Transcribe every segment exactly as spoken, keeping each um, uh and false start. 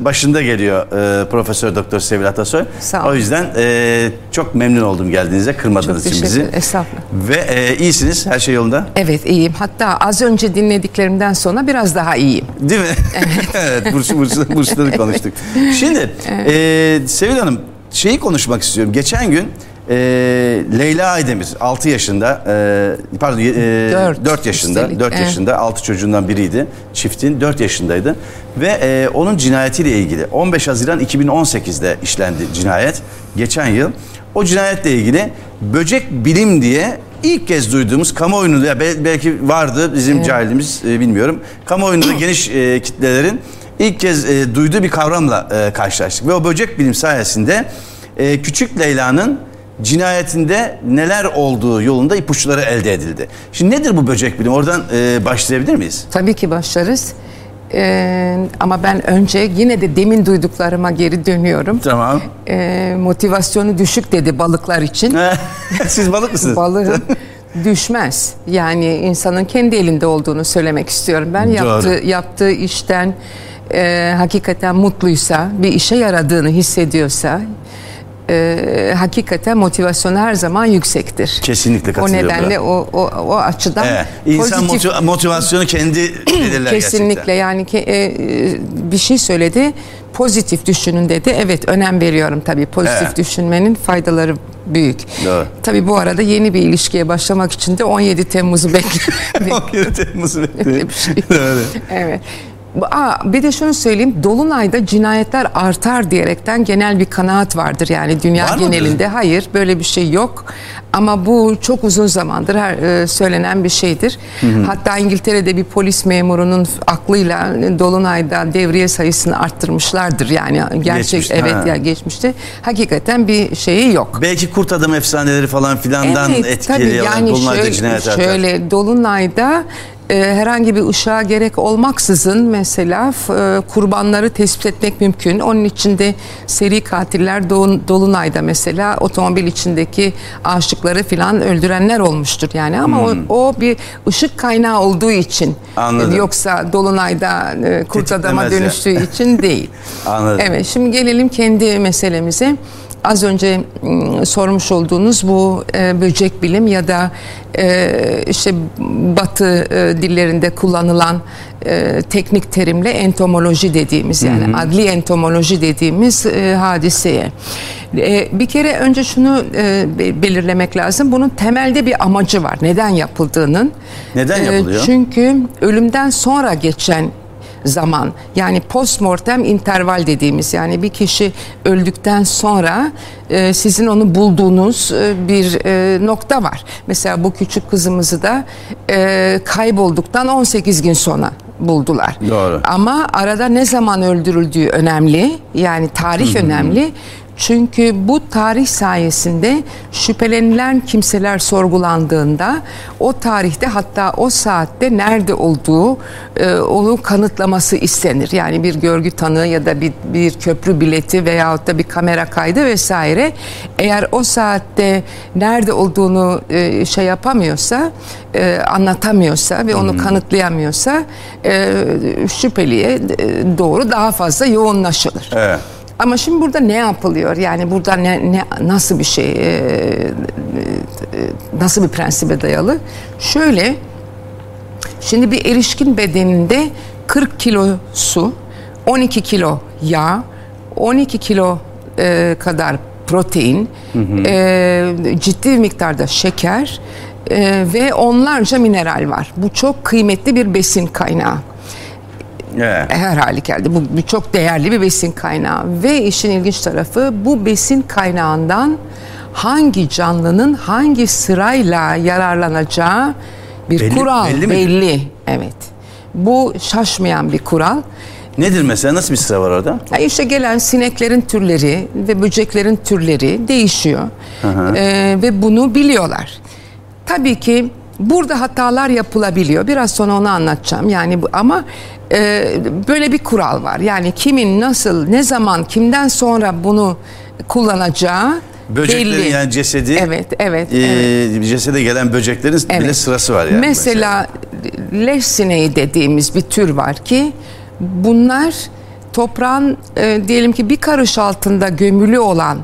Başında geliyor e, Profesör Doktor Sevil Atasoy. O yüzden e, çok memnun oldum geldiğinizde, kırmadığınız için bizi. Estağfurullah. Ve e, iyisiniz, her şey yolunda. Evet, iyiyim. Hatta az önce dinlediklerimden sonra biraz daha iyiyim. Değil mi? Evet. Evet, burçları burç, burç, konuştuk. Şimdi evet. e, Sevil Hanım, şeyi konuşmak istiyorum. Geçen gün e, Leyla Aydemir altı yaşında, e, pardon e, dört yaşında, üstelik. dört evet. yaşında, altı çocuğundan biriydi. Çiftin dört yaşındaydı. Ve e, onun cinayetiyle ilgili on beş Haziran iki bin on sekiz'de işlendi cinayet geçen yıl. O cinayetle ilgili böcek bilim diye ilk kez duyduğumuz kamuoyunda, belki vardı bizim evet. cahilimiz e, bilmiyorum. Kamuoyunda geniş e, kitlelerin ilk kez e, duyduğu bir kavramla e, karşılaştık. Ve o böcek bilim sayesinde e, küçük Leyla'nın cinayetinde neler olduğu yolunda ipuçları elde edildi. Şimdi nedir bu böcek bilim? Oradan e, başlayabilir miyiz? Tabii ki başlarız. Ee, ama ben önce yine de demin duyduklarıma geri dönüyorum. Tamam. Ee, motivasyonu düşük dedi balıklar için. Siz balık mısınız? Balığın düşmez. Yani insanın kendi elinde olduğunu söylemek istiyorum. Ben yaptığı, yaptığı işten e, hakikaten mutluysa, bir işe yaradığını hissediyorsa e, hakikaten motivasyonu her zaman yüksektir. Kesinlikle katılıyorum. O nedenle o, o, o açıdan evet, insan pozitif... motiv motivasyonu kendi belirler kesinlikle gerçekten. Yani ki, e, bir şey söyledi, pozitif düşünün dedi. Evet, önem veriyorum tabii, pozitif evet. düşünmenin faydaları büyük. Doğru. Tabii bu arada yeni bir ilişkiye başlamak için de on yedi Temmuz'u bekliyorum. on yedi Temmuz'u bekliyorum. Şey. Evet. Aa, bir de şunu söyleyeyim, dolunayda cinayetler artar diyerekten genel bir kanaat vardır yani dünya var genelinde. Hayır, böyle bir şey yok ama bu çok uzun zamandır her, e, söylenen bir şeydir. Hı hı. Hatta İngiltere'de bir polis memurunun aklıyla dolunayda devriye sayısını arttırmışlardır yani gerçek geçmişti, evet ha. ya geçmişte hakikaten bir şeyi yok. Belki kurt adam efsaneleri falan filandan evet, etkili yani dolunayda cinayet artar. Şöyle dolunayda herhangi bir ışığa gerek olmaksızın mesela kurbanları tespit etmek mümkün. Onun için de seri katiller dolunayda mesela otomobil içindeki aşıkları filan öldürenler olmuştur yani ama hmm. o, o bir ışık kaynağı olduğu için. Anladım. Yoksa dolunayda kurt adama dönüştüğü ya. için değil. Anladım. Evet, şimdi gelelim kendi meselemize. Az önce sormuş olduğunuz bu e, böcek bilim ya da e, işte batı e, dillerinde kullanılan e, teknik terimle entomoloji dediğimiz yani hı hı. adli entomoloji dediğimiz e, hadiseye. E, bir kere önce şunu e, belirlemek lazım. Bunun temelde bir amacı var. Neden yapıldığının. Neden yapılıyor? E, çünkü ölümden sonra geçen zaman yani postmortem interval dediğimiz yani bir kişi öldükten sonra e, sizin onu bulduğunuz e, bir e, nokta var. Mesela bu küçük kızımızı da e, kaybolduktan on sekiz gün sonra buldular. Doğru. Ama arada ne zaman öldürüldüğü önemli yani tarih önemli. Çünkü bu tarih sayesinde şüphelenilen kimseler sorgulandığında o tarihte hatta o saatte nerede olduğu e, onu kanıtlaması istenir. Yani bir görgü tanığı ya da bir, bir köprü bileti veyahut da bir kamera kaydı vesaire. Eğer o saatte nerede olduğunu e, şey yapamıyorsa, e, anlatamıyorsa ve onu hmm. kanıtlayamıyorsa e, şüpheliye doğru daha fazla yoğunlaşılır. Evet. Ama şimdi burada ne yapılıyor? Yani burada ne, ne nasıl bir şey, e, e, nasıl bir prensibe dayalı? Şöyle, şimdi bir erişkin bedeninde kırk kilo su, on iki kilo yağ, on iki kilo e, kadar protein, hı hı. E, ciddi bir miktarda şeker e, ve onlarca mineral var. Bu çok kıymetli bir besin kaynağı. Evet. Her halükarda bu çok değerli bir besin kaynağı ve işin ilginç tarafı bu besin kaynağından hangi canlının hangi sırayla yararlanacağı bir belli, kural belli, belli. Evet, bu şaşmayan bir kural. Nedir mesela, nasıl bir sıra var orada? Yani işte gelen sineklerin türleri ve böceklerin türleri değişiyor ee, ve bunu biliyorlar. Tabii ki burada hatalar yapılabiliyor. Biraz sonra onu anlatacağım. Yani bu, ama e, böyle bir kural var. Yani kimin nasıl, ne zaman, kimden sonra bunu kullanacağı böceklerin belli. Yani cesedi. Evet, evet. E, evet. Cesede gelen böceklerin evet. bile sırası var yani. Mesela, mesela leş sineği dediğimiz bir tür var ki bunlar toprağın e, diyelim ki bir karış altında gömülü olan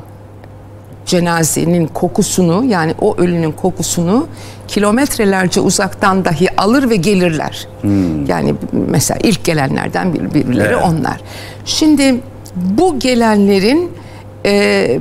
cenazenin kokusunu, yani o ölünün kokusunu kilometrelerce uzaktan dahi alır ve gelirler. Hmm. Yani mesela ilk gelenlerden bir, birileri evet. onlar. Şimdi bu gelenlerin e,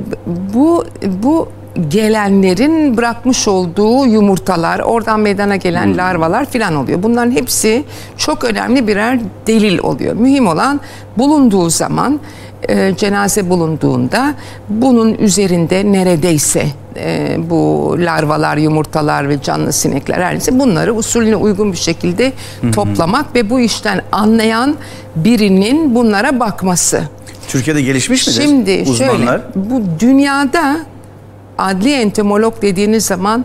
bu bu gelenlerin bırakmış olduğu yumurtalar, oradan meydana gelen hmm. larvalar filan oluyor. Bunların hepsi çok önemli birer delil oluyor. Mühim olan bulunduğu zaman, e, cenaze bulunduğunda bunun üzerinde neredeyse e, bu larvalar, yumurtalar ve canlı sinekler, her neyse, bunları usulüne uygun bir şekilde hmm. toplamak ve bu işten anlayan birinin bunlara bakması. Türkiye'de gelişmiş midir? Şimdi uzmanlar? Şöyle, bu dünyada adli entomolog dediğiniz zaman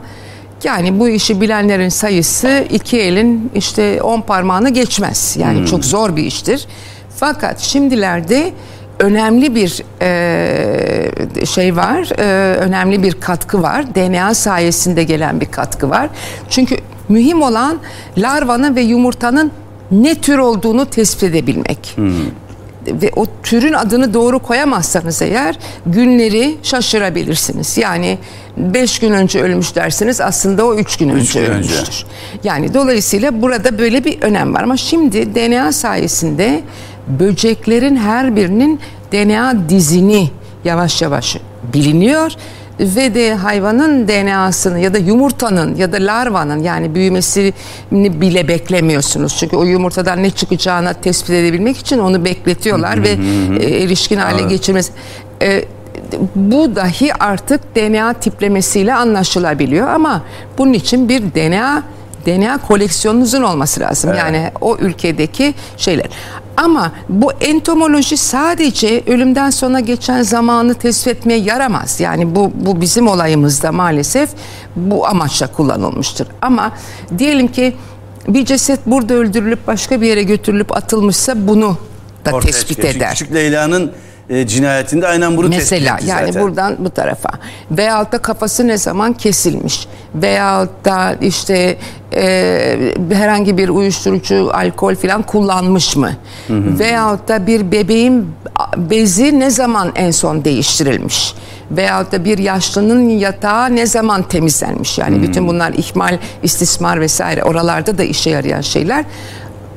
yani bu işi bilenlerin sayısı iki elin işte on parmağını geçmez. Yani hmm. çok zor bir iştir. Fakat şimdilerde önemli bir e, şey var, e, önemli bir katkı var. D N A sayesinde gelen bir katkı var. Çünkü mühim olan larvanın ve yumurtanın ne tür olduğunu tespit edebilmek. Hmm. Ve o türün adını doğru koyamazsanız eğer günleri şaşırabilirsiniz. Yani beş gün önce ölmüş dersiniz, aslında o üç gün önce üç gün ölmüştür. Önce. Yani dolayısıyla burada böyle bir önem var. Ama şimdi D N A sayesinde böceklerin her birinin D N A dizini yavaş yavaş biliniyor. Ve de hayvanın D N A'sını ya da yumurtanın ya da larvanın, yani büyümesini bile beklemiyorsunuz. Çünkü o yumurtadan ne çıkacağını tespit edebilmek için onu bekletiyorlar ve erişkin hale evet. geçirmesi. E, bu dahi artık D N A tiplemesiyle anlaşılabiliyor ama bunun için bir D N A D N A koleksiyonunuzun olması lazım. Evet. Yani o ülkedeki şeyler. Ama bu entomoloji sadece ölümden sonra geçen zamanı tespit etmeye yaramaz. Yani bu, bu bizim olayımızda maalesef bu amaçla kullanılmıştır. Ama diyelim ki bir ceset burada öldürülüp başka bir yere götürülüp atılmışsa bunu da ortaya tespit çıkıyor. Eder. Küçük Leyla'nın e, cinayetinde aynen bunu mesela, tespit etti zaten. Yani buradan bu tarafa. Veyahut da kafası ne zaman kesilmiş. Veyahut da işte e, herhangi bir uyuşturucu, alkol falan kullanmış mı? Hı hı. Veyahut da bir bebeğin bezi ne zaman en son değiştirilmiş? Veyahut da bir yaşlının yatağı ne zaman temizlenmiş? Yani hı hı. bütün bunlar ihmal, istismar vesaire, oralarda da işe yarayan şeyler.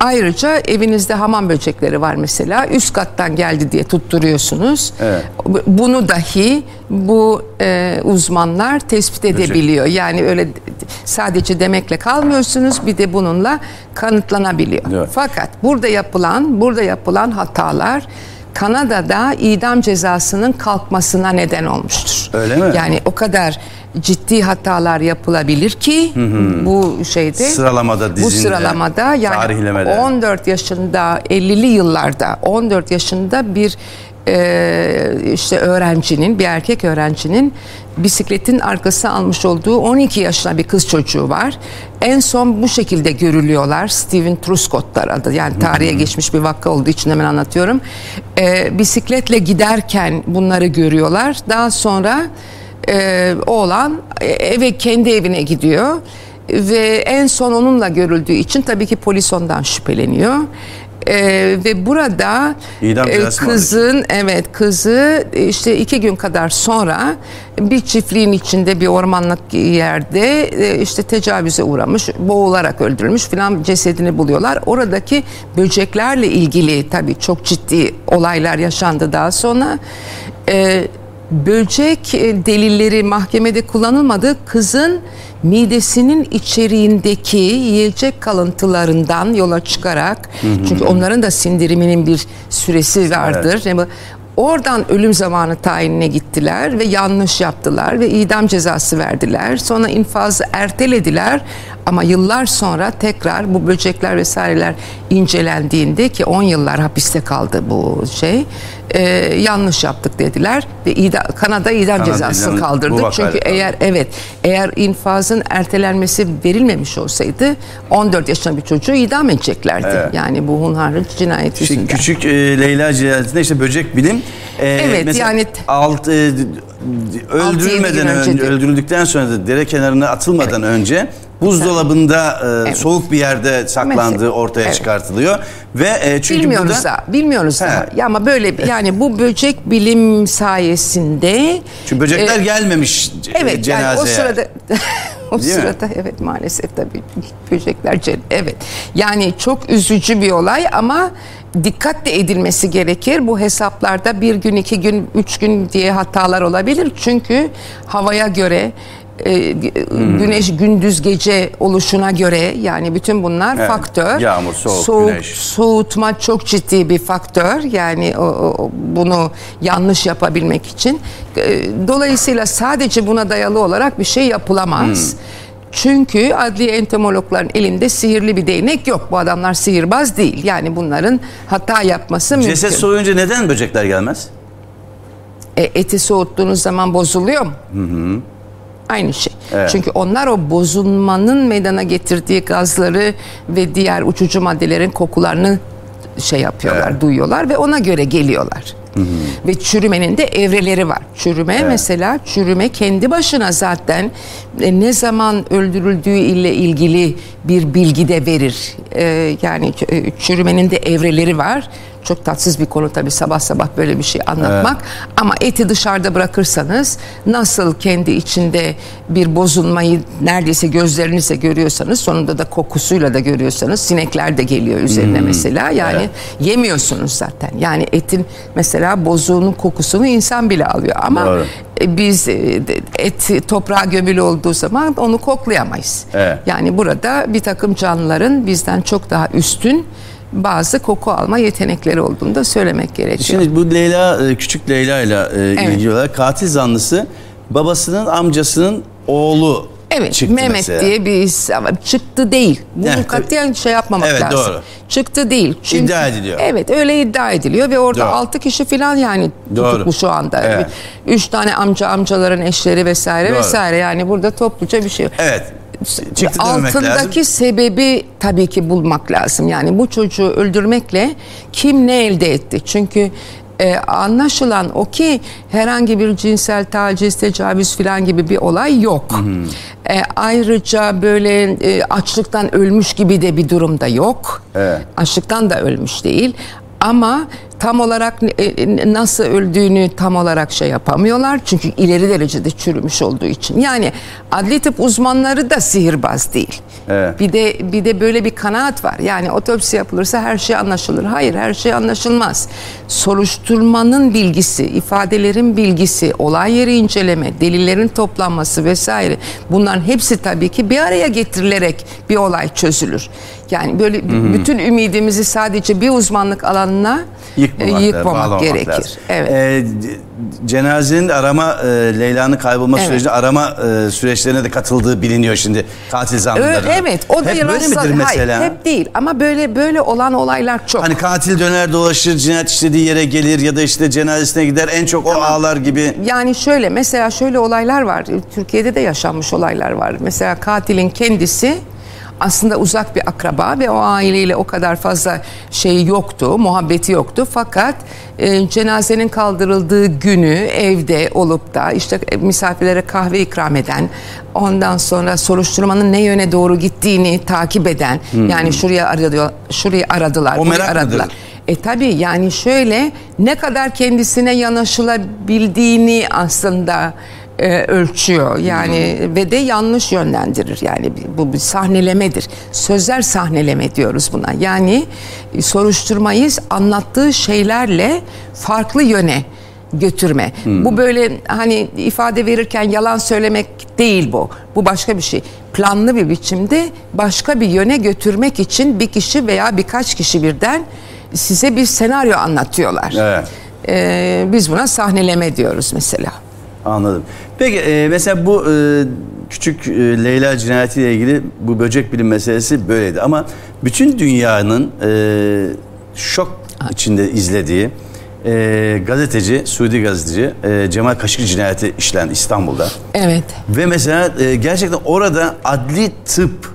Ayrıca evinizde hamam böcekleri var mesela, üst kattan geldi diye tutturuyorsunuz. Evet. Bunu dahi bu e, uzmanlar tespit edebiliyor. Böcek. Yani öyle sadece demekle kalmıyorsunuz, bir de bununla kanıtlanabiliyor. Evet. Fakat burada yapılan burada yapılan hatalar Kanada'da idam cezasının kalkmasına neden olmuştur. Öyle mi? Yani o kadar ciddi hatalar yapılabilir ki hı hı. bu şeyde sıralamada, dizinde, bu sıralamada yani on dört yaşında ellili yıllarda on dört yaşında bir e, işte öğrencinin, bir erkek öğrencinin bisikletin arkası almış olduğu on iki yaşında bir kız çocuğu var. En son bu şekilde görülüyorlar. Steven Truscott'lar adı. Yani tarihe geçmiş bir vaka olduğu için hemen anlatıyorum. E, bisikletle giderken bunları görüyorlar. Daha sonra Ee, oğlan eve, kendi evine gidiyor ve en son onunla görüldüğü için tabii ki polis ondan şüpheleniyor ee, ve burada e, kızın evet kızı işte iki gün kadar sonra bir çiftliğin içinde bir ormanlık yerde e, işte tecavüze uğramış, boğularak öldürülmüş filan, cesedini buluyorlar. Oradaki böceklerle ilgili tabii çok ciddi olaylar yaşandı daha sonra. E, Böcek delilleri mahkemede kullanılmadı. Kızın midesinin içeriğindeki yiyecek kalıntılarından yola çıkarak, hı hı. çünkü onların da sindiriminin bir süresi vardır. Evet. Oradan ölüm zamanı tayinine gittiler ve yanlış yaptılar ve idam cezası verdiler. Sonra infazı ertelediler ama yıllar sonra tekrar bu böcekler vesaireler incelendiğinde, ki on yıllar hapiste kaldı bu şey, e, yanlış yaptık dediler ve idam, Kanada idam Kanada cezasını kaldırdı. Çünkü eğer evet eğer infazın ertelenmesi verilmemiş olsaydı on dört yaşında bir çocuğu idam edeceklerdi. Evet. Yani bu hunharlı cinayet yüzünden. Küçük e, Leyla cinayetinde işte böcek bilim e, evet yani alt e, öldürülmeden önce, öldürüldükten sonra da dere kenarına atılmadan evet. önce buzdolabında evet. soğuk bir yerde saklandığı mesela, ortaya evet. çıkartılıyor ve e, çünkü bilmiyoruz burada... da bilmiyoruz he. da ya ama böyle yani bu böcek bilim sayesinde çünkü böcekler e, gelmemiş evet, cenazeye. Yani o sırada o değil sırada mi? Evet maalesef tabii böcekler evet. Yani çok üzücü bir olay ama dikkatle edilmesi gerekir. Bu hesaplarda bir gün, iki gün, üç gün diye hatalar olabilir. Çünkü havaya göre, e, güneş gündüz gece oluşuna göre yani bütün bunlar evet. faktör. Yağmur, soğuk, soğuk, güneş. Soğutma çok ciddi bir faktör. Yani o, o, bunu yanlış yapabilmek için. E, dolayısıyla sadece buna dayalı olarak bir şey yapılamaz. Hmm. Çünkü adli entomologların elinde sihirli bir değnek yok. Bu adamlar sihirbaz değil. Yani bunların hata yapması mümkün. Ceset soğuyunca neden böcekler gelmez? E, eti soğuttuğunuz zaman bozuluyor mu? Hı hı. Aynı şey. Evet. Çünkü onlar o bozulmanın meydana getirdiği gazları ve diğer uçucu maddelerin kokularını şey yapıyorlar, evet. duyuyorlar ve ona göre geliyorlar. Hı hı. Ve çürümenin de evreleri var. Çürüme evet. mesela çürüme kendi başına zaten e, ne zaman öldürüldüğü ile ilgili bir bilgi de verir. E, yani e, çürümenin de evreleri var. Çok tatsız bir konu tabii sabah sabah böyle bir şey anlatmak. Evet. Ama eti dışarıda bırakırsanız nasıl kendi içinde bir bozulmayı neredeyse gözlerinizle görüyorsanız sonunda da kokusuyla da görüyorsanız sinekler de geliyor üzerine hmm. mesela. Yani evet. yemiyorsunuz zaten. Yani etin mesela bozuğunun kokusunu insan bile alıyor. Ama doğru. biz et toprağa gömülü olduğu zaman onu koklayamayız. Evet. Yani burada bir takım canlıların bizden çok daha üstün bazı koku alma yetenekleri olduğunu da söylemek gerekiyor. Şimdi bu Leyla, küçük Leyla ile evet. ilgili olarak katil zanlısı babasının amcasının oğlu evet, çıktı Mehmet mesela. Diye bir ama çıktı değil. Bunu evet, katiyen şey yapmamak evet, lazım. Doğru. Çıktı değil. Çünkü, iddia ediliyor. Evet öyle iddia ediliyor ve orada doğru. altı kişi falan yani doğru. tutuklu şu anda. Evet. Üç tane amca amcaların eşleri vesaire doğru. vesaire yani burada topluca bir şey yok. Evet. Çıktı altındaki sebebi tabii ki bulmak lazım. Yani bu çocuğu öldürmekle kim ne elde etti? Çünkü e, anlaşılan o ki herhangi bir cinsel taciz, tecavüz falan gibi bir olay yok. Hı-hı. E, ayrıca böyle e, açlıktan ölmüş gibi de bir durum da yok. Evet. Açlıktan da ölmüş değil. Ama tam olarak nasıl öldüğünü tam olarak şey yapamıyorlar. Çünkü ileri derecede çürümüş olduğu için. Yani adli tıp uzmanları da sihirbaz değil. Evet. Bir de bir de böyle bir kanaat var. Yani otopsi yapılırsa her şey anlaşılır. Hayır, her şey anlaşılmaz. Soruşturmanın bilgisi, ifadelerin bilgisi, olay yeri inceleme, delillerin toplanması vesaire. Bunların hepsi tabii ki bir araya getirilerek bir olay çözülür. Yani böyle hmm. bütün ümidimizi sadece bir uzmanlık alanına yıkmamak, yıkmamak gerekir. Evet. E, cenazenin arama e, Leyla'nın kaybolma evet. sürecinde arama e, süreçlerine de katıldığı biliniyor şimdi katil zanlılarına. Evet. O hep böyle midir hayır, mesela? Hep değil ama böyle böyle olan olaylar çok. Hani katil döner dolaşır cinayet işlediği yere gelir ya da işte cenazesine gider en çok o tamam. ağlar gibi. Yani şöyle mesela şöyle olaylar var. Türkiye'de de yaşanmış olaylar var. Mesela katilin kendisi aslında uzak bir akraba ve o aileyle o kadar fazla şey yoktu, muhabbeti yoktu. Fakat e, cenazenin kaldırıldığı günü evde olup da işte misafirlere kahve ikram eden, ondan sonra soruşturmanın ne yöne doğru gittiğini takip eden, hmm. yani şuraya aradılar, şurayı aradılar, o merak aradılar. Mıdır? E tabii yani şöyle ne kadar kendisine yanaşılabildiğini aslında E, ölçüyor yani hmm. ve de yanlış yönlendirir yani bu bir sahnelemedir. Sözler sahneleme diyoruz buna. Yani soruşturmayı anlattığı şeylerle farklı yöne götürme. Hmm. Bu böyle hani ifade verirken yalan söylemek değil bu. Bu başka bir şey. Planlı bir biçimde başka bir yöne götürmek için bir kişi veya birkaç kişi birden size bir senaryo anlatıyorlar. Evet. E, biz buna sahneleme diyoruz mesela. Anladım. Peki e, mesela bu e, küçük e, Leyla cinayetiyle ilgili bu böcek bilim meselesi böyleydi. Ama bütün dünyanın e, şok içinde izlediği e, gazeteci, Suudi gazeteci e, Cemal Kaşıkçı cinayeti işlendi İstanbul'da. Evet. Ve mesela e, gerçekten orada adli tıp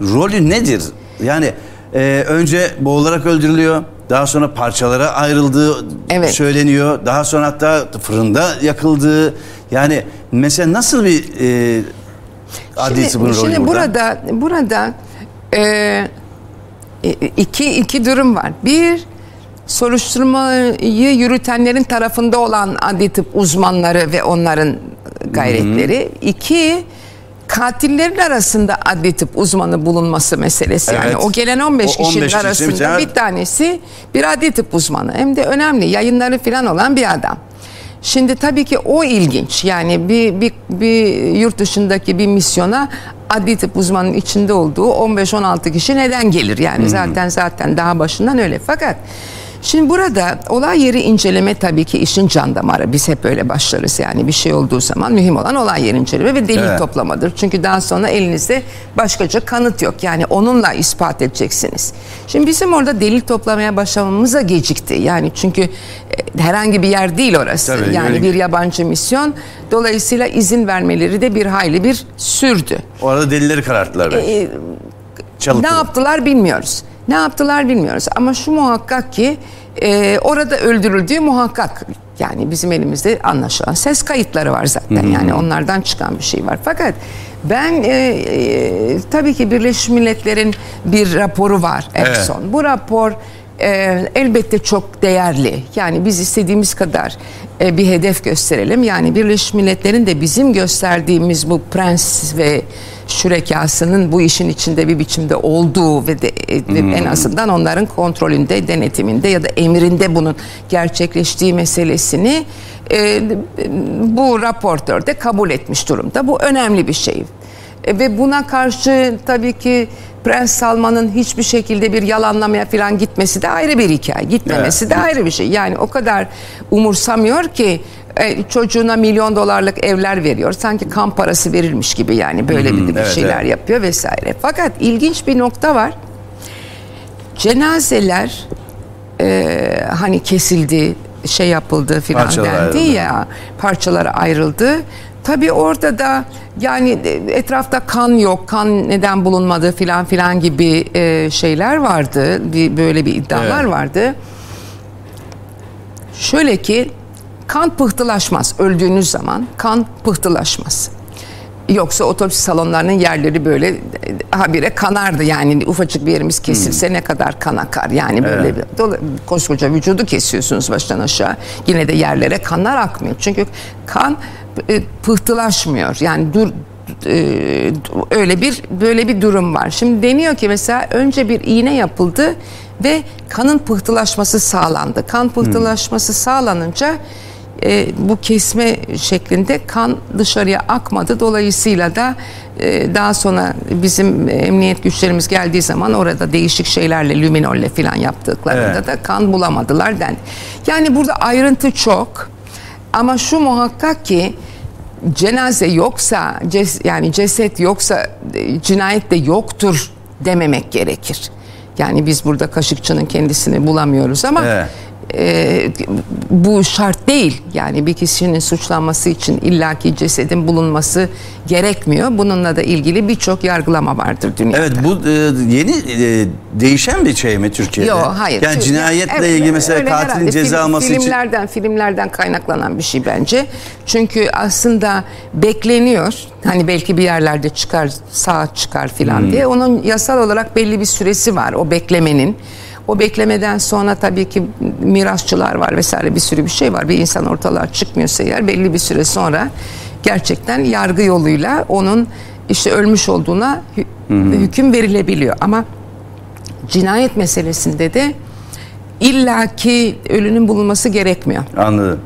rolü nedir? Yani e, önce boğularak öldürülüyor. Daha sonra parçalara ayrıldığı evet. söyleniyor. Daha sonra hatta fırında yakıldığı. Yani mesela nasıl bir e, Adliyesi bunun rolü burada. Şimdi burada burada e, iki iki durum var. Bir, soruşturmayı yürütenlerin tarafında olan adli tıp uzmanları ve onların gayretleri. Hı-hı. İki, katillerin arasında adli tıp uzmanı bulunması meselesi. Evet. Yani o gelen on beş, o on beş kişinin arasında bir, tane... bir tanesi bir adli tıp uzmanı. Hem de önemli yayınları falan olan bir adam. Şimdi tabii ki o ilginç. Yani bir, bir, bir yurt dışındaki bir misyona adli tıp uzmanının içinde olduğu on beş on altı kişi neden gelir? Yani hmm. zaten zaten daha başından öyle. Fakat şimdi burada olay yeri inceleme tabii ki işin can damarı. Biz hep öyle başlarız. Yani bir şey olduğu zaman mühim olan olay yeri inceleme ve delil evet. toplamadır. Çünkü daha sonra elinizde başkaca kanıt yok. Yani onunla ispat edeceksiniz. Şimdi bizim orada delil toplamaya başlamamıza gecikti. Yani çünkü herhangi bir yer değil orası. Tabii, yani öyle. Bir yabancı misyon. Dolayısıyla izin vermeleri de bir hayli bir sürdü. O arada delilleri kararttılar. Ee, ne yaptılar bilmiyoruz. Ne yaptılar bilmiyoruz ama şu muhakkak ki e, orada öldürüldüğü muhakkak. Yani bizim elimizde anlaşılan ses kayıtları var zaten. Hı-hı. Yani onlardan çıkan bir şey var. Fakat ben e, e, tabii ki Birleşmiş Milletler'in bir raporu var en son. Evet. Bu rapor e, elbette çok değerli. Yani biz istediğimiz kadar e, bir hedef gösterelim. Yani Birleşmiş Milletler'in de bizim gösterdiğimiz bu prens ve şürekasının bu işin içinde bir biçimde olduğu ve de, hmm. en azından onların kontrolünde, denetiminde ya da emirinde bunun gerçekleştiği meselesini e, bu raportör de kabul etmiş durumda. Bu önemli bir şey. E, ve buna karşı tabii ki Prens Salman'ın hiçbir şekilde bir yalanlamaya falan gitmesi de ayrı bir hikaye. Gitmemesi evet. de ayrı bir şey. Yani o kadar umursamıyor ki E, çocuğuna milyon dolarlık evler veriyor. Sanki kamp parası verilmiş gibi yani böyle hmm, bir, bir evet, şeyler evet. yapıyor vesaire. Fakat ilginç bir nokta var. Cenazeler e, hani kesildi, şey yapıldı filan dendi ya. Parçalara ayrıldı. Tabii orada da yani etrafta kan yok, kan neden bulunmadı filan filan gibi e, şeyler vardı. Bir, böyle bir iddialar evet. vardı. Şöyle ki kan pıhtılaşmaz. Öldüğünüz zaman kan pıhtılaşmaz. Yoksa otopsi salonlarının yerleri böyle habire kanardı. Yani ufacık bir yerimiz kesilse hmm. ne kadar kan akar. Yani böyle evet. bir, dola, koskoca vücudu kesiyorsunuz baştan aşağı. Yine de yerlere kanlar akmıyor. Çünkü kan e, pıhtılaşmıyor. Yani dur e, öyle bir böyle bir durum var. Şimdi deniyor ki mesela önce bir iğne yapıldı ve kanın pıhtılaşması sağlandı. Kan pıhtılaşması hmm. sağlanınca E, bu kesme şeklinde kan dışarıya akmadı. Dolayısıyla da e, daha sonra bizim emniyet güçlerimiz geldiği zaman orada değişik şeylerle, lüminolle falan yaptıklarında evet. da kan bulamadılar dendi. Yani burada ayrıntı çok ama şu muhakkak ki cenaze yoksa ces, yani ceset yoksa e, cinayet de yoktur dememek gerekir. Yani biz burada Kaşıkçı'nın kendisini bulamıyoruz ama evet. Ee, bu şart değil. Yani bir kişinin suçlanması için illaki cesedin bulunması gerekmiyor. Bununla da ilgili birçok yargılama vardır dünyada. Evet, bu e, yeni e, değişen bir şey mi Türkiye'de? Yok, hayır. Yani Türkiye, cinayetle evet, ilgili mesela katilin ceza film, alması filmlerden, için filmlerden kaynaklanan bir şey bence. Çünkü aslında bekleniyor. Hani belki bir yerlerde çıkar, sağ çıkar filan hmm. diye. Onun yasal olarak belli bir süresi var o beklemenin. O beklemeden sonra tabii ki mirasçılar var vesaire bir sürü bir şey var. Bir insan ortalığa çıkmıyorsa eğer belli bir süre sonra gerçekten yargı yoluyla onun işte ölmüş olduğuna hü- Hı-hı. hüküm verilebiliyor. Ama cinayet meselesinde de illaki ölünün bulunması gerekmiyor. Anladım.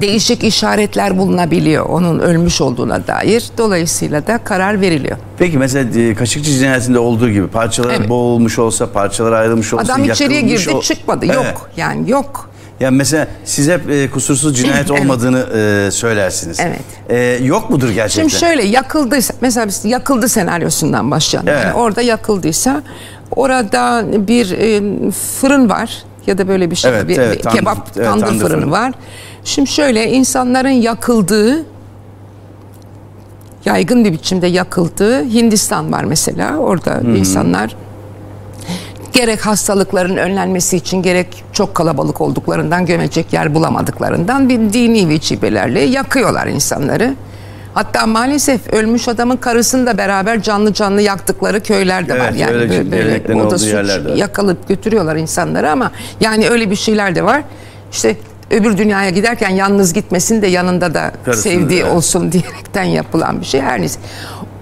Değişik işaretler bulunabiliyor onun ölmüş olduğuna dair. Dolayısıyla da karar veriliyor. Peki mesela Kaşıkçı cinayetinde olduğu gibi parçalara evet. boğulmuş olsa, parçalara ayrılmış olsa, adam içeriye girdi ol... çıkmadı. Evet. Yok yani yok. Yani mesela siz hep e, kusursuz cinayet evet. olmadığını e, söylersiniz. Evet. E, yok mudur gerçekten? Şimdi şöyle yakıldıysa mesela biz yakıldı senaryosundan başlayalım. Evet. Yani orada yakıldıysa orada bir e, fırın var. Ya da böyle bir şey, evet, bir, evet, bir tandır, kebap evet, tandır, tandır fırını var. Şimdi şöyle insanların yakıldığı, yaygın bir biçimde yakıldığı Hindistan var mesela. Orada hmm. insanlar gerek hastalıkların önlenmesi için gerek çok kalabalık olduklarından gömecek yer bulamadıklarından bir dini vecibelerle yakıyorlar insanları. Hatta maalesef ölmüş adamın karısını da beraber canlı canlı yaktıkları köyler de evet, var. Yani böyle, böyle o da suç yakalıp götürüyorlar insanları ama yani öyle bir şeyler de var. İşte öbür dünyaya giderken yalnız gitmesin de yanında da karısını sevdiği da olsun diyerekten yapılan bir şey. Her neyse.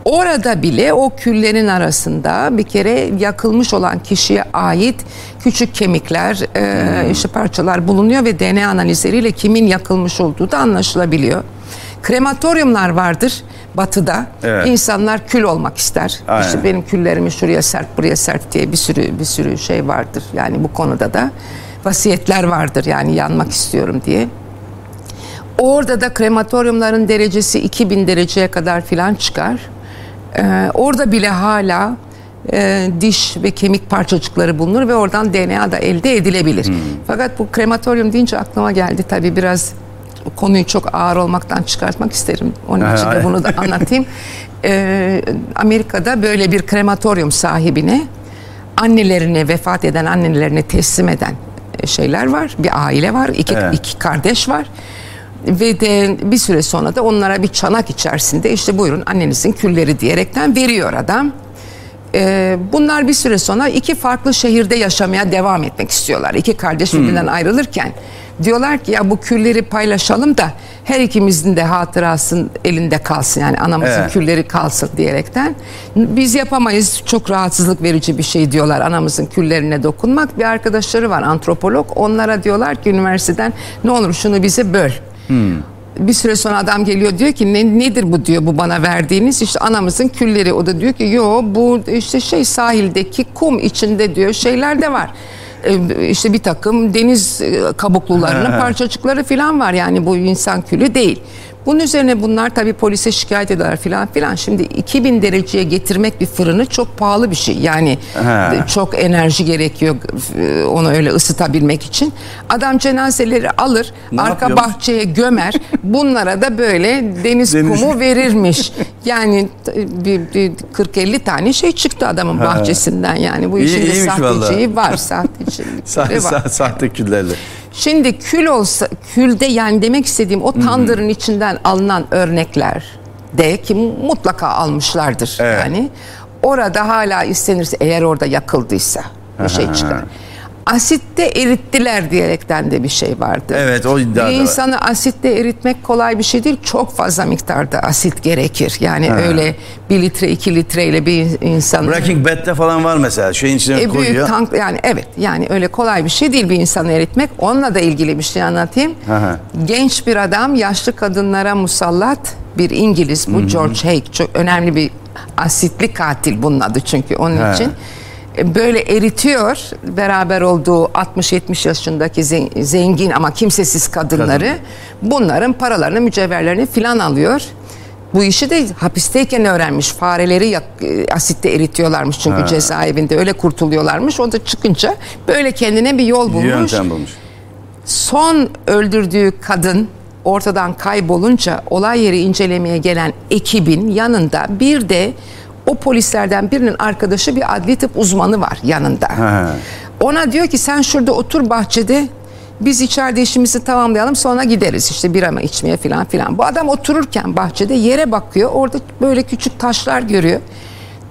Orada bile o küllerin arasında bir kere yakılmış olan kişiye ait küçük kemikler, hmm. işte parçalar bulunuyor ve D N A analizleriyle kimin yakılmış olduğu da anlaşılabiliyor. Krematoryumlar vardır batıda. Evet. İnsanlar kül olmak ister. Aynen. İşte benim küllerimi şuraya sert, buraya sert diye bir sürü bir sürü şey vardır. Yani bu konuda da vasiyetler vardır yani yanmak istiyorum diye. Orada da krematoryumların derecesi iki bin dereceye kadar filan çıkar. Ee, orada bile hala e, diş ve kemik parçacıkları bulunur ve oradan D N A da elde edilebilir. Hmm. Fakat bu krematoryum deyince aklıma geldi tabii biraz konuyu çok ağır olmaktan çıkartmak isterim. Onun için de bunu da anlatayım. Ee, Amerika'da böyle bir krematoryum sahibine annelerini, vefat eden annelerini teslim eden şeyler var. Bir aile var. İki, evet. iki kardeş var. Ve de bir süre sonra da onlara bir çanak içerisinde işte buyurun annenizin külleri diyerekten veriyor adam. Ee, bunlar bir süre sonra iki farklı şehirde yaşamaya devam etmek istiyorlar. İki kardeş birbirinden hmm. ayrılırken diyorlar ki ya bu külleri paylaşalım da her ikimizin de hatırasının elinde kalsın. Yani anamızın evet. külleri kalsın diyerekten. Biz yapamayız, çok rahatsızlık verici bir şey diyorlar anamızın küllerine dokunmak. Bir arkadaşları var antropolog, onlara diyorlar ki üniversiteden ne olur şunu bize böl. Hmm. Bir süre sonra adam geliyor diyor ki ne, nedir bu diyor bu bana verdiğiniz işte anamızın külleri. O da diyor ki yo bu işte şey sahildeki kum içinde diyor şeyler de var. Ee, işte bir takım deniz kabuklularının parçacıkları filan var yani bu insan külü değil. Bunun üzerine bunlar tabii polise şikayet ediyorlar filan filan. Şimdi iki bin dereceye getirmek bir fırını çok pahalı bir şey. Yani He. çok enerji gerekiyor onu öyle ısıtabilmek için. Adam cenazeleri alır, ne arka yapıyormuş? Bahçeye gömer. Bunlara da böyle deniz, deniz kumu verirmiş. Yani kırk elli tane şey çıktı adamın He. bahçesinden. Yani bu işin de sahteciği var. Sahteciği var. Sahte küllerle. Şimdi kül olsa, külde yani demek istediğim o tandırın Hı-hı. içinden alınan örnekler de ki mutlaka almışlardır evet. yani. Orada hala istenirse eğer orada yakıldıysa bir Aha. şey çıkar. Asitte erittiler diyerekten de bir şey vardı. Evet o iddia da insanı var. Asitte eritmek kolay bir şey değil. Çok fazla miktarda asit gerekir. Yani ha. öyle bir litre iki litreyle bir insan. Breaking Bad'de falan var mesela. Şeyin içine e, koyuyor. Büyük tank yani evet yani öyle kolay bir şey değil bir insanı eritmek. Onunla da ilgili bir şey anlatayım. Aha. Genç bir adam yaşlı kadınlara musallat bir İngiliz bu Hı-hı. George Hague. Çok önemli bir asitli katil bunun adı çünkü onun ha. için. Böyle eritiyor beraber olduğu altmış yetmiş yaşındaki zengin ama kimsesiz kadınları bunların paralarını mücevherlerini filan alıyor. Bu işi de hapisteyken öğrenmiş fareleri asitte eritiyorlarmış çünkü ha. cezaevinde öyle kurtuluyorlarmış. O da çıkınca böyle kendine bir yol bulmuş. bulmuş. Son öldürdüğü kadın ortadan kaybolunca olay yeri incelemeye gelen ekibin yanında bir de o polislerden birinin arkadaşı bir adli tıp uzmanı var yanında. Ha. Ona diyor ki sen şurada otur bahçede biz içeride işimizi tamamlayalım sonra gideriz işte bir ama içmeye filan filan. Bu adam otururken bahçede yere bakıyor orada böyle küçük taşlar görüyor.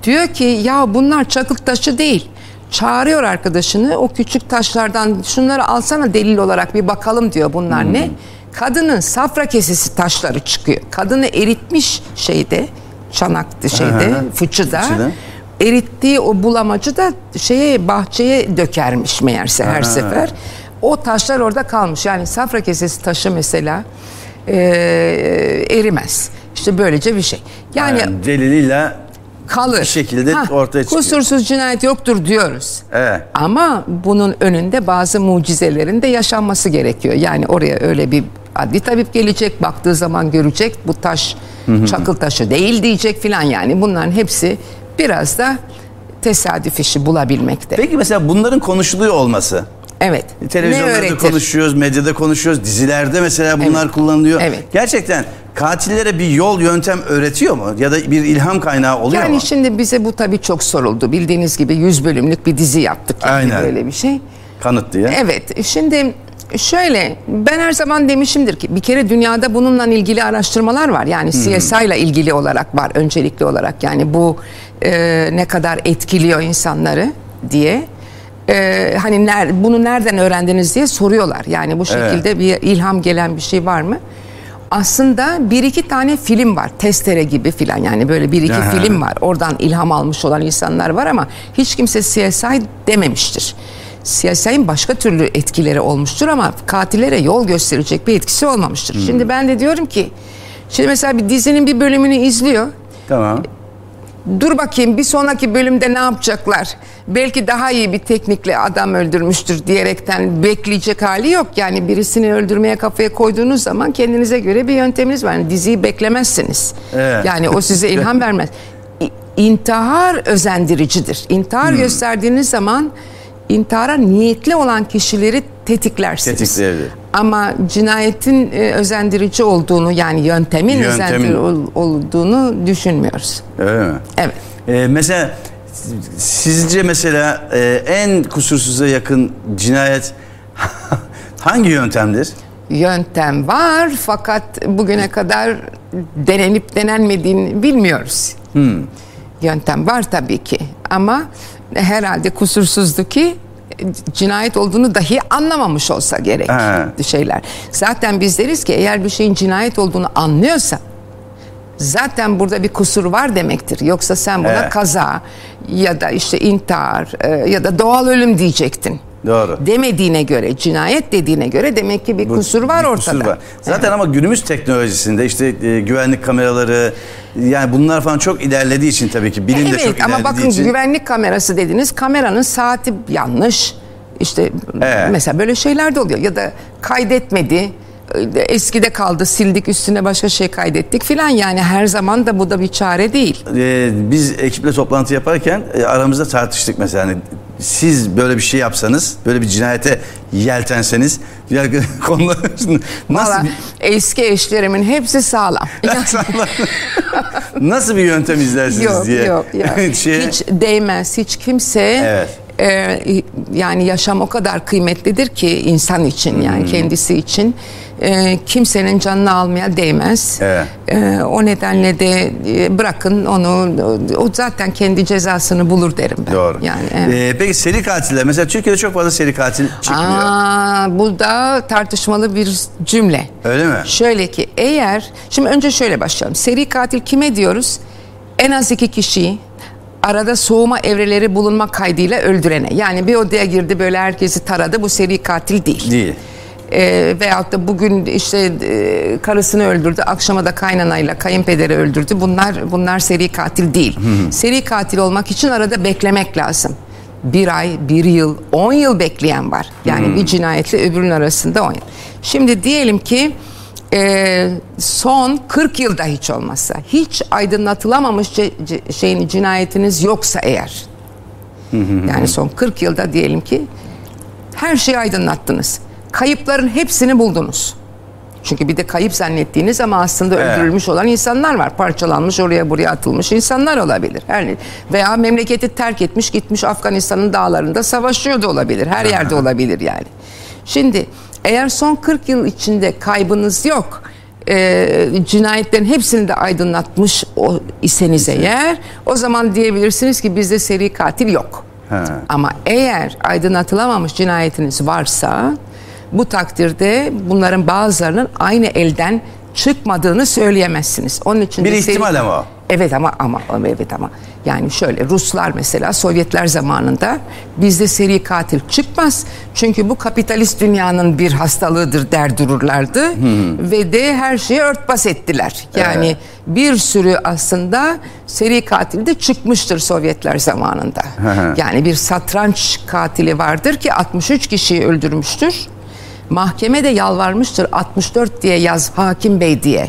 Diyor ki ya bunlar çakıl taşı değil. Çağırıyor arkadaşını o küçük taşlardan şunları alsana delil olarak bir bakalım diyor bunlar hmm. ne. Kadının safra kesesi taşları çıkıyor. Kadını eritmiş şeyde. Çanaktı şeyde, Aha, fıçıda. fıçıda. Erittiği o bulamacı da şeye bahçeye dökermiş meğerse her Aha. sefer. O taşlar orada kalmış. Yani safra kesesi taşı mesela e, erimez. İşte böylece bir şey. Yani, yani deliliyle kalır. Bir şekilde ha, ortaya çıkıyor. Kusursuz cinayet yoktur diyoruz. Evet. Ama bunun önünde bazı mucizelerin de yaşanması gerekiyor. Yani oraya öyle bir adli tabip gelecek, baktığı zaman görecek bu taş Hı-hı. çakıl taşı değil diyecek filan yani. Bunların hepsi biraz da tesadüf işi bulabilmekte. Peki mesela bunların konuşuluyor olması. Evet. Televizyonlarda konuşuyoruz, medyada konuşuyoruz, dizilerde mesela bunlar evet. kullanılıyor. Evet. Gerçekten katillere bir yol yöntem öğretiyor mu? Ya da bir ilham kaynağı oluyor yani mu? Yani şimdi bize bu tabii çok soruldu. Bildiğiniz gibi yüz bölümlük bir dizi yaptık. Yani Aynen. böyle bir şey. Kanıt diye. Evet. Şimdi Şöyle, ben her zaman demişimdir ki bir kere dünyada bununla ilgili araştırmalar var. Yani C S I ile ilgili olarak var, öncelikli olarak. Yani bu e, ne kadar etkiliyor insanları diye. E, hani ner, bunu nereden öğrendiniz diye soruyorlar. Yani bu şekilde evet. bir ilham gelen bir şey var mı? Aslında bir iki tane film var. Testere gibi filan, yani böyle bir iki Aha. film var. Oradan ilham almış olan insanlar var ama hiç kimse C S I dememiştir. C S I'nin başka türlü etkileri olmuştur ama katillere yol gösterecek bir etkisi olmamıştır. Hmm. Şimdi ben de diyorum ki, şimdi mesela bir dizinin bir bölümünü izliyor. Tamam. Dur bakayım bir sonraki bölümde ne yapacaklar? Belki daha iyi bir teknikle adam öldürmüştür diyerekten bekleyecek hali yok. Yani birisini öldürmeye kafaya koyduğunuz zaman kendinize göre bir yönteminiz var. Yani diziyi beklemezsiniz. Evet. Yani o size ilham vermez. İntihar özendiricidir. İntihar hmm. gösterdiğiniz zaman intihara niyetli olan kişileri tetiklersiniz. Tetikleyebilir. Ama cinayetin e, özendirici olduğunu, yani yöntemin, yöntemin. özendirici ol, olduğunu düşünmüyoruz. Öyle mi? Evet. Ee, mesela sizce mesela e, en kusursuza yakın cinayet hangi yöntemdir? Yöntem var fakat bugüne kadar denenip denenmediğini bilmiyoruz. Hmm. Yöntem var tabii ki ama herhalde kusursuzdu ki cinayet olduğunu dahi anlamamış olsa gerek He. şeyler. Zaten biz deriz ki eğer bir şeyin cinayet olduğunu anlıyorsa zaten burada bir kusur var demektir. Yoksa sen buna He. kaza ya da işte intihar ya da doğal ölüm diyecektin. Doğru. Demediğine göre, cinayet dediğine göre demek ki bir Bu, kusur var bir ortada. Kusur var. Zaten evet. ama günümüz teknolojisinde işte e, güvenlik kameraları, yani bunlar falan çok ilerlediği için tabii ki bilim evet, de çok ilerlediği için. Evet ama bakın için... güvenlik kamerası dediniz, kameranın saati yanlış. İşte evet. mesela böyle şeyler de oluyor ya da kaydetmedi. Eskide kaldı, sildik, üstüne başka şey kaydettik filan, yani her zaman da bu da bir çare değil. Ee, biz ekiple toplantı yaparken e, aramızda tartıştık mesela, hani siz böyle bir şey yapsanız, böyle bir cinayete yeltenseniz diğer konular nasıl Vallahi, bir... eski eşlerimin hepsi sağlam. Yani... nasıl bir yöntem izlersiniz yok, diye. Yok yok. Şeye... Hiç değmez, hiç kimse. Evet. Ee, yani yaşam o kadar kıymetlidir ki insan için, yani hmm. kendisi için e, kimsenin canını almaya değmez. Evet. E, o nedenle de e, bırakın onu, o zaten kendi cezasını bulur derim ben. Doğru. Yani, evet. ee, peki seri katiller, mesela Türkiye'de çok fazla seri katil çıkmıyor. Aa, bu da tartışmalı bir cümle. Öyle mi? Şöyle ki eğer, şimdi önce şöyle başlayalım. Seri katil kime diyoruz? En az iki kişiyi arada soğuma evreleri bulunma kaydıyla öldürene. Yani bir odaya girdi, böyle herkesi taradı, bu seri katil değil. Değil. E, veyahut da bugün işte e, karısını öldürdü, akşama da kaynanayla kayınpederi öldürdü. Bunlar bunlar seri katil değil. Hı-hı. Seri katil olmak için arada beklemek lazım. Bir ay, bir yıl, on yıl bekleyen var. Yani Hı-hı. bir cinayetle öbürünün arasında on yıl. Şimdi diyelim ki Ee, son kırk yılda hiç olmazsa, hiç aydınlatılamamış şeyin cinayetiniz yoksa eğer, yani son kırk yılda diyelim ki her şeyi aydınlattınız, kayıpların hepsini buldunuz. Çünkü bir de kayıp zannettiğiniz ama aslında evet. öldürülmüş olan insanlar var. Parçalanmış, oraya buraya atılmış insanlar olabilir. Her veya memleketi terk etmiş, gitmiş Afganistan'ın dağlarında savaşıyor da olabilir. Her yerde olabilir yani. Şimdi eğer son kırk yıl içinde kaybınız yok, e, cinayetlerin hepsini de aydınlatmış o iseniz eğer, o zaman diyebilirsiniz ki bizde seri katil yok. He. Ama eğer aydınlatılamamış cinayetiniz varsa, bu takdirde bunların bazılarının aynı elden çıkmadığını söyleyemezsiniz. Onun için bir ihtimal seri... ama. Evet ama ama evet ama yani şöyle, Ruslar mesela Sovyetler zamanında, bizde seri katil çıkmaz çünkü bu kapitalist dünyanın bir hastalığıdır der dururlardı hmm. ve de her şeyi örtbas ettiler. Yani evet. bir sürü aslında seri katil de çıkmıştır Sovyetler zamanında. Yani bir satranç katili vardır ki altmış üç kişiyi öldürmüştür. Mahkeme de yalvarmıştır altmış dört diye yaz hakim bey diye.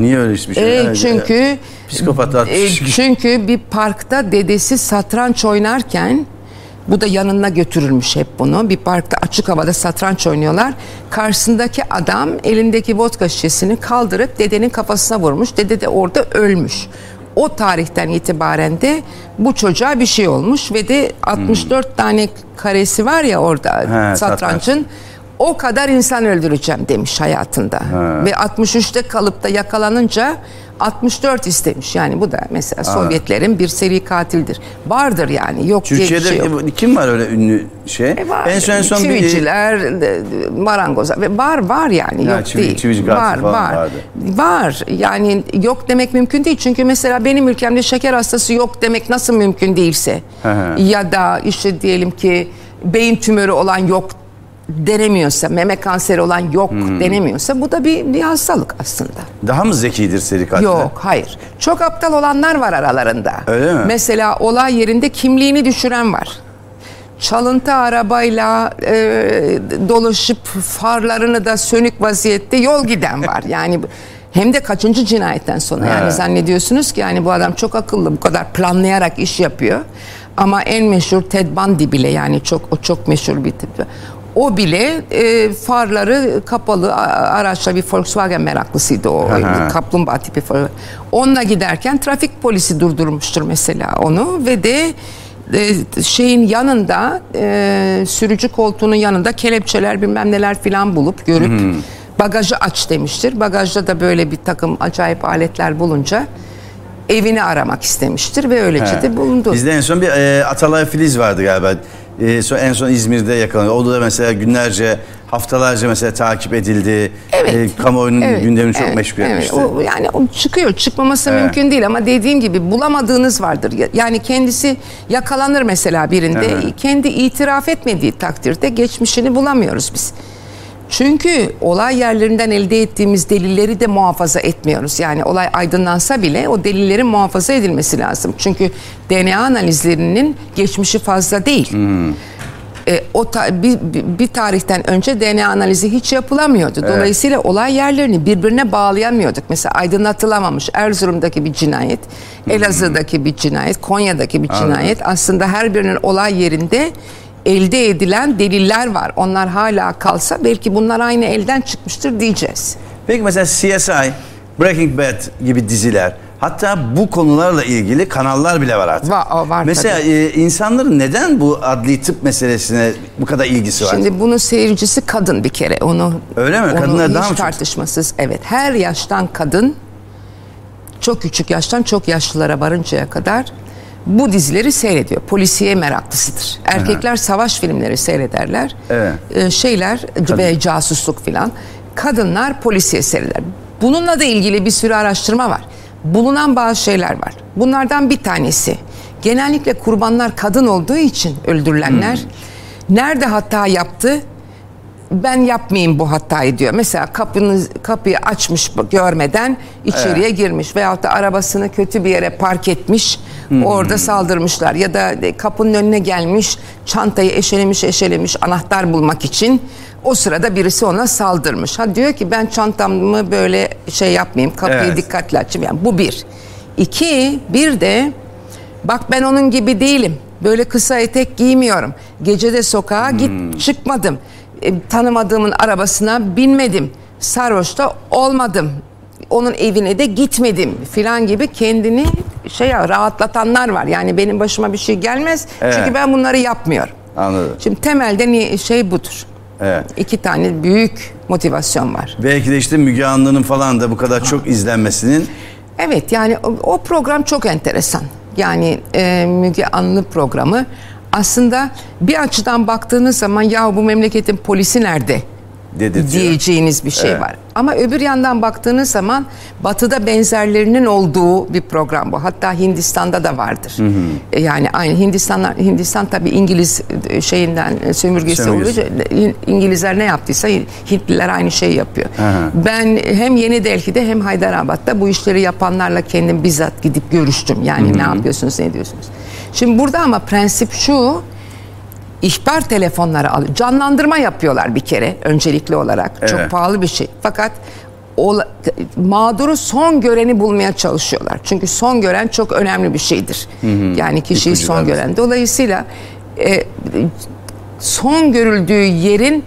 Niye öyle hiçbir şey? E, çünkü ya. Psikopatlar. E, çünkü bir parkta dedesi satranç oynarken, bu da yanına götürülmüş hep bunu. Bir parkta açık havada satranç oynuyorlar. Karşısındaki adam elindeki vodka şişesini kaldırıp dedenin kafasına vurmuş. Dede de orada ölmüş. O tarihten itibaren de bu çocuğa bir şey olmuş ve de altmış dört hmm. tane karesi var ya orada He, satrancın. Satranç. o kadar insan öldüreceğim demiş hayatında. He. Ve altmış üçte kalıp da yakalanınca altmış dört istemiş. Yani bu da mesela Sovyetlerin bir seri katildir. Vardır yani, yok Türkiye'de diye bir şey yok. Kim var öyle ünlü şey? E en son en son çiviciler, bir... marangozlar. Var var yani, ya yok çivi, değil. Çivici var var. Vardı. Var yani, yok demek mümkün değil. Çünkü mesela benim ülkemde şeker hastası yok demek nasıl mümkün değilse. He. Ya da işte diyelim ki beyin tümörü olan yok denemiyorsa, meme kanseri olan yok hmm. denemiyorsa, bu da bir, bir hastalık aslında. Daha mı zekidir seri katil? Yok, hayır. Çok aptal olanlar var aralarında. Öyle mi? Mesela olay yerinde kimliğini düşüren var. Çalıntı arabayla e, dolaşıp farlarını da sönük vaziyette yol giden var. Yani hem de kaçıncı cinayetten sonra. Yani zannediyorsunuz ki yani bu adam çok akıllı, bu kadar planlayarak iş yapıyor. Ama en meşhur Ted Bundy bile yani çok o çok meşhur bir tip. O bile e, farları kapalı araçla, bir Volkswagen meraklısıydı o. Aha. Kaplumbağa tipi farı. Onunla giderken trafik polisi durdurmuştur mesela onu ve de e, şeyin yanında e, sürücü koltuğunun yanında kelepçeler bilmem neler filan bulup görüp hmm. bagajı aç demiştir. Bagajda da böyle bir takım acayip aletler bulunca evini aramak istemiştir ve öylece He. de bulundu. Bizde en son bir e, Atalay Filiz vardı galiba. Ee, son, en son İzmir'de yakalandı. O da mesela günlerce, haftalarca mesela takip edildi. Evet. E, kamuoyunun evet, gündemini evet, çok meşgul etmişti. Evet. O, yani o çıkıyor. Çıkmaması evet. mümkün değil ama dediğim gibi bulamadığınız vardır. Yani kendisi yakalanır mesela birinde. Evet. Kendi itiraf etmediği takdirde geçmişini bulamıyoruz biz. Çünkü olay yerlerinden elde ettiğimiz delilleri de muhafaza etmiyoruz. Yani olay aydınlansa bile o delillerin muhafaza edilmesi lazım. Çünkü D N A analizlerinin geçmişi fazla değil. Hmm. E, o ta bir, bir tarihten önce D N A analizi hiç yapılamıyordu. Dolayısıyla evet. olay yerlerini birbirine bağlayamıyorduk. Mesela aydınlatılamamış Erzurum'daki bir cinayet, Elazığ'daki bir cinayet, Konya'daki bir cinayet. Anladım. Aslında her birinin olay yerinde elde edilen deliller var. Onlar hala kalsa belki bunlar aynı elden çıkmıştır diyeceğiz. Peki mesela C S I, Breaking Bad gibi diziler, hatta bu konularla ilgili kanallar bile var artık. Var, var mesela e, insanların neden bu adli tıp meselesine bu kadar ilgisi var? Şimdi bunun seyircisi kadın bir kere. Onu, Öyle mi? Kadınlar daha mı tartışmasız. Evet. Her yaştan kadın, çok küçük yaştan çok yaşlılara varıncaya kadar bu dizileri seyrediyor. Polisiye meraklısıdır. Erkekler Hı-hı. savaş filmleri seyrederler. Evet. Ee, şeyler Kadın. ve casusluk filan. Kadınlar polisiye seyreder. Bununla da ilgili bir sürü araştırma var. Bulunan bazı şeyler var. Bunlardan bir tanesi, genellikle kurbanlar kadın olduğu için öldürülenler Hı-hı. nerede hata yaptı? Ben yapmayayım bu hatayı diyor. Mesela kapını, kapıyı açmış görmeden içeriye evet. girmiş veyahut da arabasını kötü bir yere park etmiş. Hmm. Orada saldırmışlar ya da kapının önüne gelmiş, çantayı eşelemiş eşelemiş anahtar bulmak için. O sırada birisi ona saldırmış. Ha diyor ki ben çantamı böyle şey yapmayayım, kapıyı evet. dikkatli açayım. Yani bu bir. İki, bir de bak ben onun gibi değilim. Böyle kısa etek giymiyorum. Gecede sokağa hmm. git çıkmadım. E, tanımadığımın arabasına binmedim, sarhoşta olmadım, onun evine de gitmedim filan gibi kendini şey rahatlatanlar var. Yani benim başıma bir şey gelmez evet. çünkü ben bunları yapmıyorum. Anladım. Şimdi temelde şey budur. Evet. İki tane büyük motivasyon var. Belki de işte Müge Anlı'nın falan da bu kadar çok izlenmesinin. Evet yani o, o program çok enteresan. Yani e, Müge Anlı programı. Aslında bir açıdan baktığınız zaman ya bu memleketin polisi nerede Dedirtiyor. diyeceğiniz bir şey evet. var. Ama öbür yandan baktığınız zaman Batı'da benzerlerinin olduğu bir program bu. Hatta Hindistan'da da vardır. Hı hı. Yani aynı Hindistanlar, Hindistan tabii İngiliz şeyinden sömürgesi, sömürgesi. oluyor. İngilizler ne yaptıysa Hintliler aynı şeyi yapıyor. Hı hı. Ben hem Yeni Delhi'de hem Haydarabad'da bu işleri yapanlarla kendim bizzat gidip görüştüm. Yani hı hı. ne yapıyorsunuz, ne diyorsunuz? Şimdi burada ama prensip şu, ihbar telefonları alıyor. Canlandırma yapıyorlar bir kere öncelikli olarak. Evet. Çok pahalı bir şey. Fakat o, mağduru son göreni bulmaya çalışıyorlar. Çünkü son gören çok önemli bir şeydir. Hı hı. Yani kişiyi İpucu son var. gören. Dolayısıyla e, son görüldüğü yerin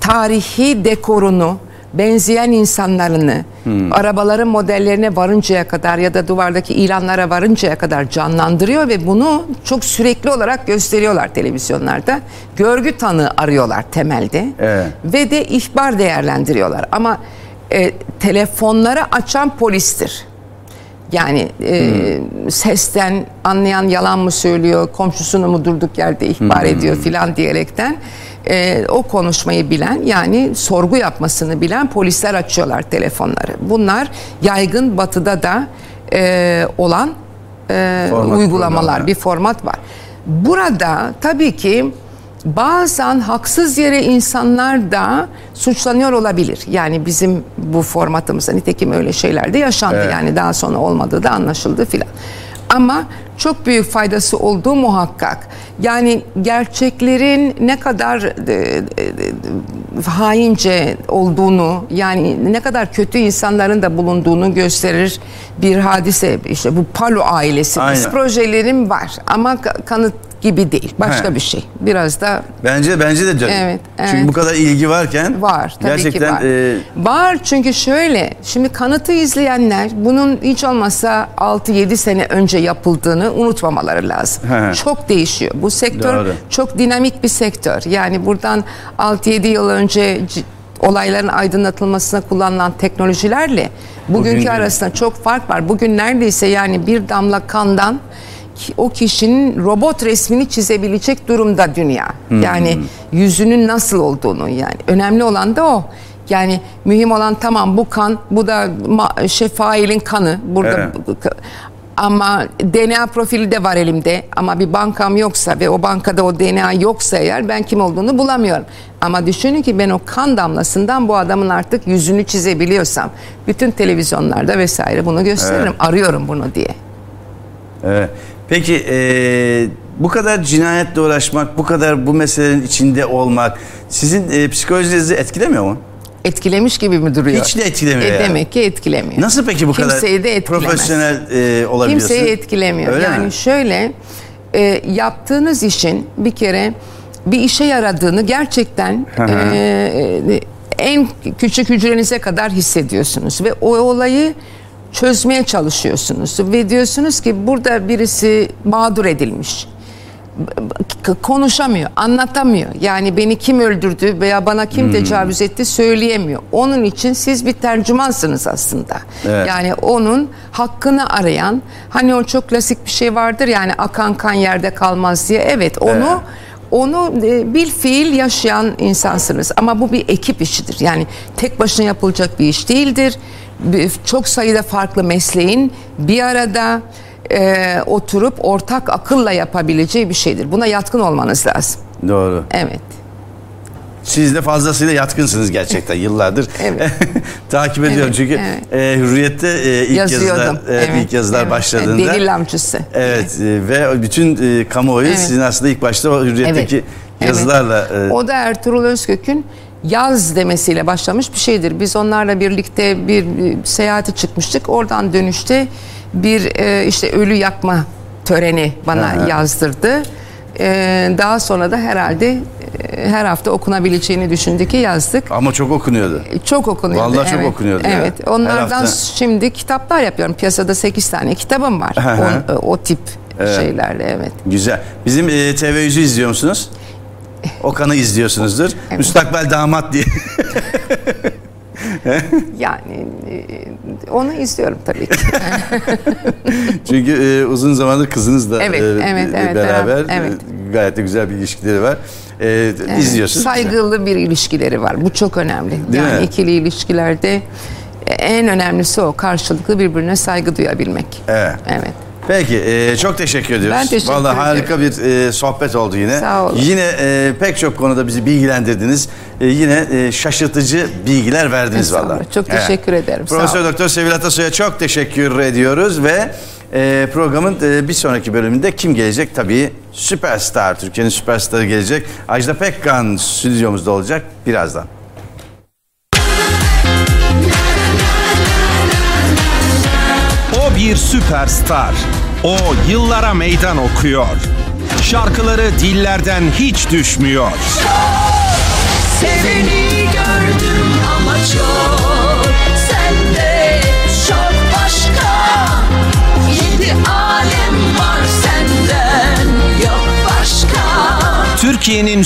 tarihi dekorunu, benzeyen insanlarını hmm. arabaların modellerine varıncaya kadar ya da duvardaki ilanlara varıncaya kadar canlandırıyor ve bunu çok sürekli olarak gösteriyorlar televizyonlarda. Görgü tanığı arıyorlar temelde evet. ve de ihbar değerlendiriyorlar. Ama e, telefonları açan polistir. Yani e, hmm. sesten anlayan yalan mı söylüyor, komşusunu mu durduk yerde ihbar hmm. ediyor filan diyerekten e, o konuşmayı bilen, yani sorgu yapmasını bilen polisler açıyorlar telefonları. Bunlar yaygın batıda da e, olan e, uygulamalar, yani. Bir format var. Burada tabii ki bazen haksız yere insanlar da suçlanıyor olabilir. Yani bizim bu formatımızda nitekim öyle şeyler de yaşandı. Evet. Yani daha sonra olmadığı da anlaşıldı filan. Ama çok büyük faydası olduğu muhakkak. Yani gerçeklerin ne kadar e, e, haince olduğunu, yani ne kadar kötü insanların da bulunduğunu gösterir bir hadise. İşte bu Palo ailesi projelerim var ama kanıt gibi değil. Başka He. bir şey. Biraz da bence bence de canım. Evet, evet. Çünkü bu kadar ilgi varken var tabii gerçekten ki var. E... var çünkü şöyle, şimdi kanıtı izleyenler bunun hiç olmazsa altı yedi sene önce yapıldığını unutmamaları lazım. He. Çok değişiyor. Bu sektör Doğru. çok dinamik bir sektör. Yani buradan altı yedi yıl önce olayların aydınlatılmasına kullanılan teknolojilerle bugünkü Bugün arasında çok fark var. Bugün neredeyse yani bir damla kandan o kişinin robot resmini çizebilecek durumda dünya. Hmm. Yani yüzünün nasıl olduğunu, yani önemli olan da o. Yani mühim olan tamam bu kan, bu da şey, failin kanı burada. Evet. Ama D N A profili de var elimde ama bir bankam yoksa ve o bankada o D N A yoksa eğer ben kim olduğunu bulamıyorum. Ama düşünün ki ben o kan damlasından bu adamın artık yüzünü çizebiliyorsam, bütün televizyonlarda vesaire bunu gösteririm. Evet. Arıyorum bunu diye. Evet. Peki e, bu kadar cinayetle uğraşmak, bu kadar bu meselenin içinde olmak sizin e, psikolojinizi etkilemiyor mu? Etkilemiş gibi mi duruyor? Hiç de etkilemiyor. E, demek ki etkilemiyor. Nasıl peki bu Kimseyi kadar de profesyonel e, olabiliyorsun? Kimseyi etkilemiyor. Öyle yani mi? Şöyle e, yaptığınız işin bir kere bir işe yaradığını gerçekten e, en küçük hücrenize kadar hissediyorsunuz ve o olayı çözmeye çalışıyorsunuz ve diyorsunuz ki burada birisi mağdur edilmiş, konuşamıyor, anlatamıyor, yani beni kim öldürdü veya bana kim hmm. tecavüz etti söyleyemiyor. Onun için siz bir tercümansınız aslında. Evet. Yani onun hakkını arayan, hani o çok klasik bir şey vardır yani, akan kan yerde kalmaz diye. Evet, onu evet. Onu bir fiil yaşayan insansınız ama bu bir ekip işidir. Yani tek başına yapılacak bir iş değildir. Çok sayıda farklı mesleğin bir arada e, oturup ortak akılla yapabileceği bir şeydir. Buna yatkın olmanız lazım. Doğru. Evet. Siz de fazlasıyla yatkınsınız gerçekten yıllardır. Evet. Takip ediyorum evet, çünkü evet. E, Hürriyet'te e, ilk yazılar, e, evet, ilk yazılar evet. başladığında. Delil amcısı. Evet, evet. Ve bütün e, kamuoyu evet. sizin aslında ilk başta Hürriyet'teki evet. yazılarla. Evet. E, o da Ertuğrul Özkök'ün yaz demesiyle başlamış bir şeydir. Biz onlarla birlikte bir seyahate çıkmıştık. Oradan dönüşte bir e, işte ölü yakma töreni bana Aha. yazdırdı. E, daha sonra da herhalde e, her hafta okunabileceğini düşündü ki yazdık. Ama çok okunuyordu. Çok okunuyordu. Vallahi evet. çok okunuyordu. Evet. Ya. Onlardan şimdi kitaplar yapıyorum. Piyasada sekiz tane kitabım var. O, o tip evet. şeylerle evet. Güzel. Bizim e, T V yüzü izliyor musunuz? Okan'ı izliyorsunuzdur. Evet. Müstakbel damat diye. Yani onu izliyorum tabii ki. Çünkü e, uzun zamandır kızınızla evet, e, evet, evet, beraber evet. E, gayet de güzel bir ilişkileri var. E, evet, izliyorsunuz. Saygılı bir ilişkileri var. Bu çok önemli. Değil yani mi? İkili ilişkilerde en önemlisi o. Karşılıklı birbirine saygı duyabilmek. Evet. Evet. Peki e, çok teşekkür ediyoruz. Ben teşekkür Vallahi harika ediyorum. bir e, sohbet oldu yine. Sağ olun. Yine e, pek çok konuda bizi bilgilendirdiniz. E, yine e, şaşırtıcı bilgiler verdiniz vallahi. Çok teşekkür evet. ederim. Profesör Doktor Sevil Atasoy'a çok teşekkür ediyoruz ve e, programın e, bir sonraki bölümünde kim gelecek? Tabii süperstar, Türkiye'nin süperstarı gelecek. Ajda Pekkan stüdyomuzda olacak birazdan. Bir süperstar. O yıllara meydan okuyor. Şarkıları dillerden hiç düşmüyor. Çok seveni gördüm ama çok Türkiye'nin